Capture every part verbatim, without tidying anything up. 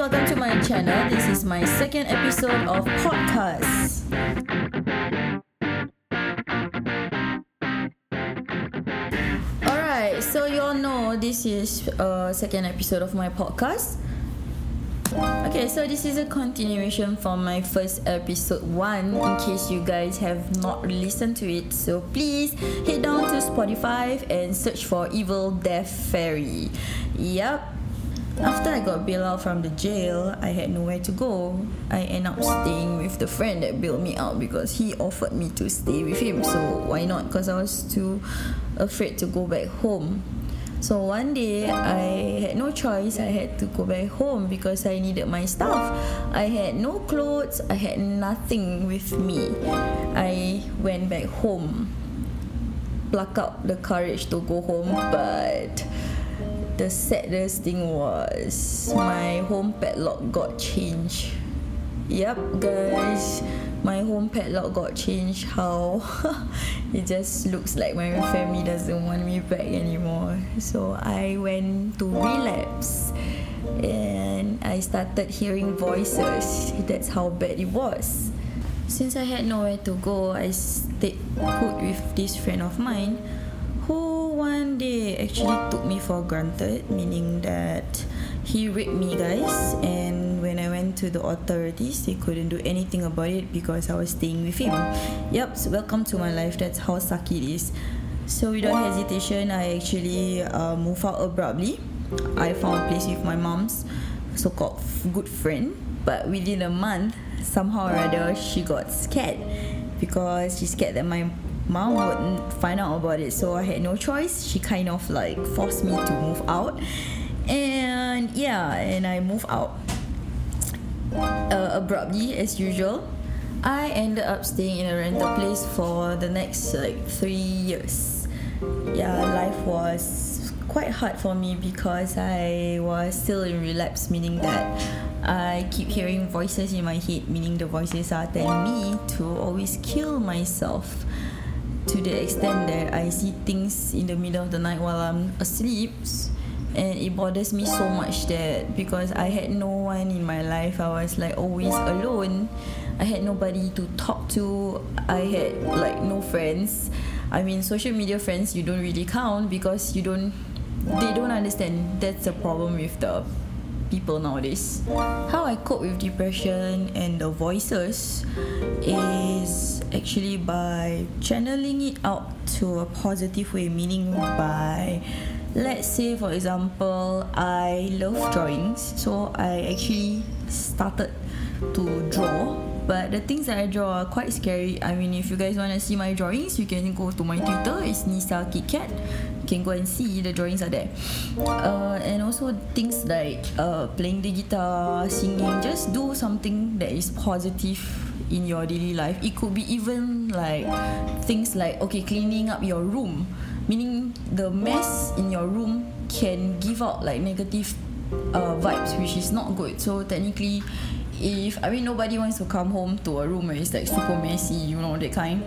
welcome to my channel. This is my second episode of podcast. Alright, so you all know this is uh second episode of my podcast. Okay, so this is a continuation from my first episode one. In case you guys have not listened to it, so please head down to Spotify and search for Evil Death Fairy. Yep. After I got bailed out from the jail, I had nowhere to go. I end up staying with the friend that bailed me out because he offered me to stay with him. So why not? Because I was too afraid to go back home. So one day, I had no choice. I had to go back home because I needed my stuff. I had no clothes. I had nothing with me. I went back home. Pluck up the courage to go home. But the saddest thing was my home padlock got changed. Yep, guys. My home padlock got changed. How it just looks like my family doesn't want me back anymore. So I went to relapse and I started hearing voices. That's how bad it was. Since I had nowhere to go, I stayed put with this friend of mine who one day actually took me for granted, meaning that he raped me, guys, and when I went to the authorities, they couldn't do anything about it because I was staying with him. Yep, so welcome to my life. That's how sucky it is. So without hesitation, I actually uh, moved out abruptly. I found a place with my mom's so-called good friend. But within a month, somehow or other, she got scared because she scared that my mom wouldn't find out about it. So I had no choice. She kind of like forced me to move out. And yeah, and I moved out. Uh, abruptly as usual. I ended up staying in a rental place for the next like three years. Yeah, life was quite hard for me because I was still in relapse, meaning that I keep hearing voices in my head, meaning the voices are telling me to always kill myself, to the extent that I see things in the middle of the night while I'm asleep. And it bothers me so much that because I had no one in my life, I was like always alone. I had nobody to talk to. I had like no friends. I mean, social media friends, you don't really count because you don't, they don't understand. That's the problem with the people nowadays. How I cope with depression and the voices is actually by channeling it out to a positive way, meaning by, let's say for example, I love drawings, so I actually started to draw. But the things that I draw are quite scary. I mean, if you guys want to see my drawings, you can go to my Twitter. It's Nisa Pataki. You can go and see, the drawings are there. Uh, and also things like uh, playing the guitar, singing. Just do something that is positive in your daily life. It could be even like things like, okay, cleaning up your room. Meaning the mess in your room can give out like negative uh, vibes, which is not good. So technically, if, I mean, nobody wants to come home to a room where it's like super messy, you know, that kind.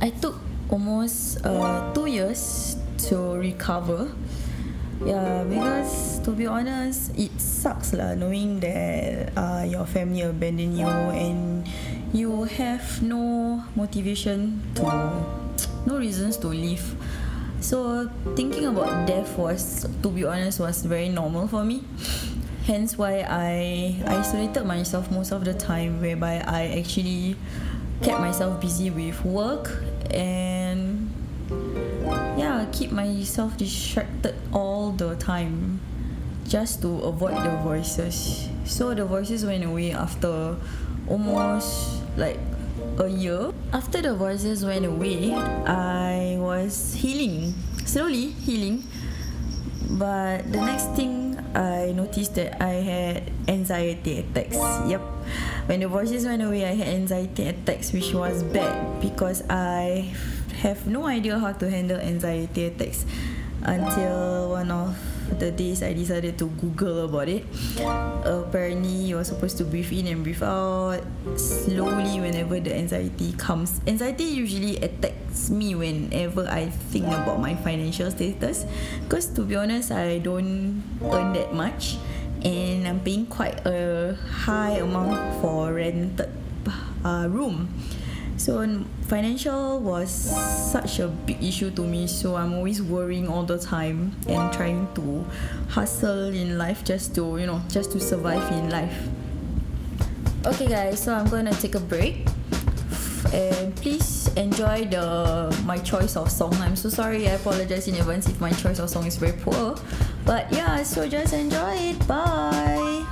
I took almost uh, two years to recover. Yeah, because to be honest, it sucks lah, knowing that uh, your family abandoned you and you have no motivation to, no reasons to live. So thinking about death was, to be honest, was very normal for me. Hence why I isolated myself most of the time, whereby I actually kept myself busy with work and yeah, keep myself distracted all the time just to avoid the voices. So the voices went away after almost like a year. After the voices went away, I was healing, slowly healing. But the next thing I noticed that I had anxiety attacks. Yep. When the voices went away, I had anxiety attacks, which was bad because I have no idea how to handle anxiety attacks until one of the days I decided to Google about it. Apparently, you're supposed to breathe in and breathe out slowly whenever the anxiety comes. Anxiety usually attacks me whenever I think about my financial status because, to be honest, I don't earn that much and I'm paying quite a high amount for rented uh, room. So financial was such a big issue to me, so I'm always worrying all the time and trying to hustle in life just to, you know, just to survive in life. Okay guys, so I'm gonna take a break. And please enjoy the my choice of song. I'm so sorry, I apologize in advance if my choice of song is very poor. But yeah, so just enjoy it. Bye!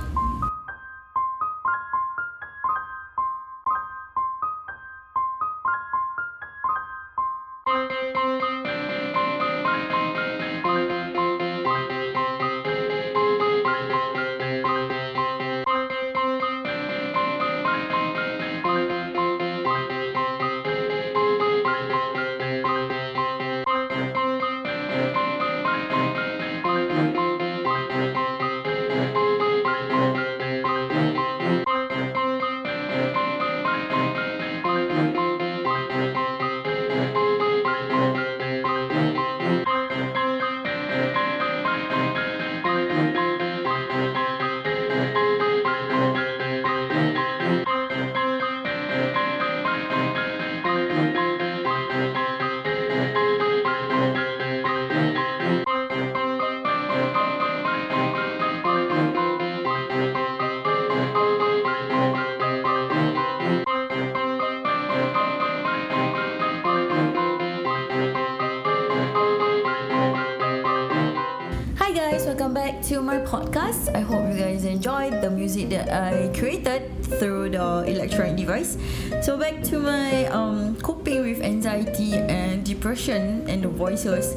To my podcast. I hope you guys enjoyed the music that I created through the electronic device. So back to my um, coping with anxiety and depression and the voices.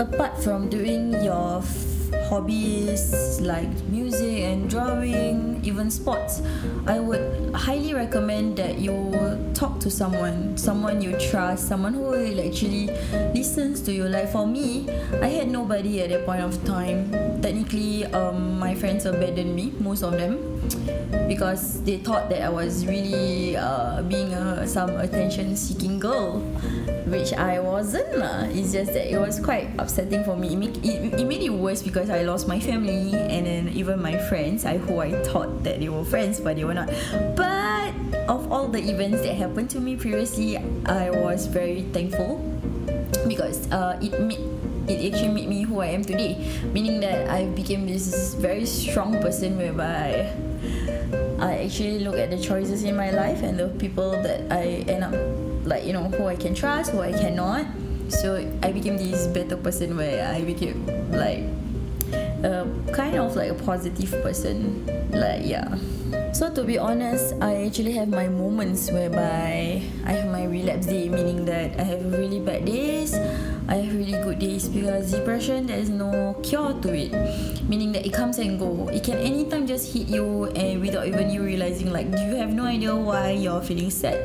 Apart from doing your f- hobbies like music and drawing, even sports, I would highly recommend that you talk to someone, someone you trust, someone who will actually listens to you. Like for me, I had nobody at that point of time. Technically, um, my friends abandoned me, most of them, because they thought that I was really uh, being a, some attention-seeking girl, which I wasn't lah. It's just that it was quite upsetting for me. It made it, it made it worse because I lost my family and then even my friends, I who I thought that they were friends, but they were not. But of all the events that happened to me previously, I was very thankful because uh, it made it actually made me who I am today. Meaning that I became this very strong person whereby I actually look at the choices in my life and the people that I end up like, you know, who I can trust, who I cannot. So I became this better person where I became like a kind of like a positive person. Like yeah. So to be honest, I actually have my moments whereby I have my relapse day, meaning that I have really bad days, I have really good days, because depression, there is no cure to it, meaning that it comes and go. It can anytime just hit you and without even you realizing, like you have no idea why you're feeling sad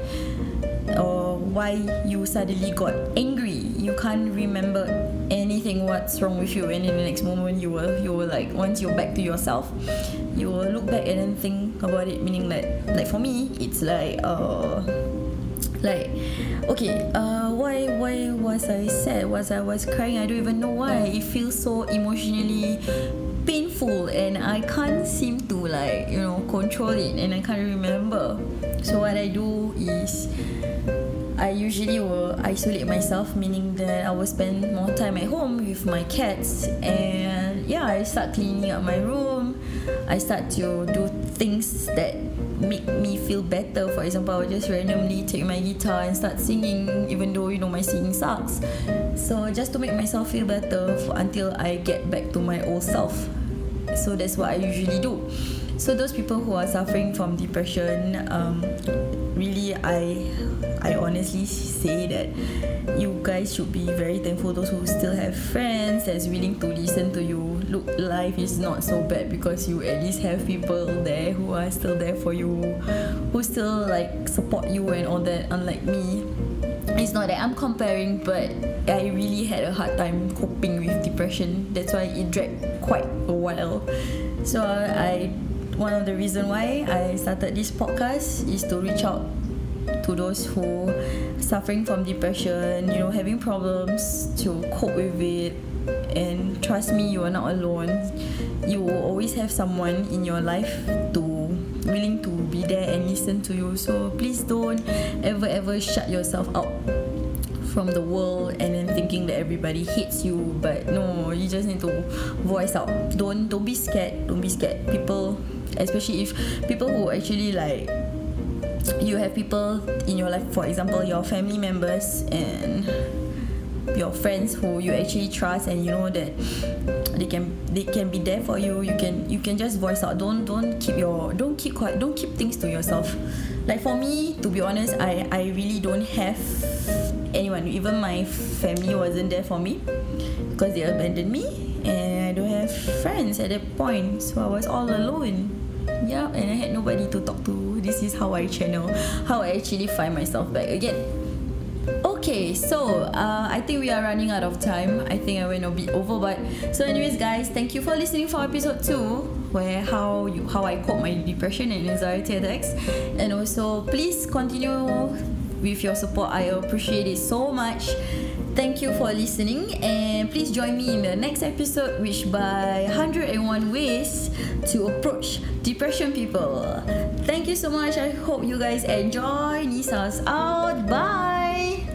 or why you suddenly got angry. You can't remember anything what's wrong with you, and in the next moment you will you will like, once you're back to yourself, you will look back and then think about it, meaning that like for me it's like uh like okay uh why why was I sad, was I was crying, I don't even know why. It feels so emotionally painful and I can't seem to like, you know, control it, and I can't remember. So what I do is I usually will isolate myself, meaning that I will spend more time at home with my cats, and yeah, I start cleaning up my room. I start to do things that make me feel better. For example, I will just randomly take my guitar and start singing, even though, you know, my singing sucks. So just to make myself feel better for, until I get back to my old self. So that's what I usually do. So those people who are suffering from depression, um, really, I I honestly say that you guys should be very thankful, those who still have friends that's willing to listen to you. Look, life is not so bad because you at least have people there who are still there for you, who still like support you and all that. Unlike me, it's not that I'm comparing, but I really had a hard time coping with depression. That's why it dragged quite a while. So I one of the reasons why I started this podcast is to reach out to those who suffering from depression, you know, having problems to cope with it, and trust me, you are not alone. You will always have someone in your life to willing to be there and listen to you. So please don't ever ever shut yourself out from the world and then thinking that everybody hates you. But no, you just need to voice out. Don't don't be scared. Don't be scared. People, especially if people who actually like, you have people in your life, for example, your family members and your friends who you actually trust and you know that they can they can be there for you. You can you can just voice out. Don't don't keep your don't keep quiet. Don't keep things to yourself. Like for me, to be honest, I, I really don't have anyone. Even my family wasn't there for me because they abandoned me, and I don't have friends at that point. So I was all alone. Yeah, and I had nobody to talk to. This is how I channel, how I actually find myself back again. Okay, so uh, I think we are running out of time. I think I went a bit over, but so anyways, guys, thank you for listening for episode two, where how you how I cope my depression and anxiety attacks, and also please continue with your support. I appreciate it so much. Thank you for listening, and please join me in the next episode, which by one hundred one ways to approach depression people. Thank you so much. I hope you guys enjoy. Nisa's out. Bye.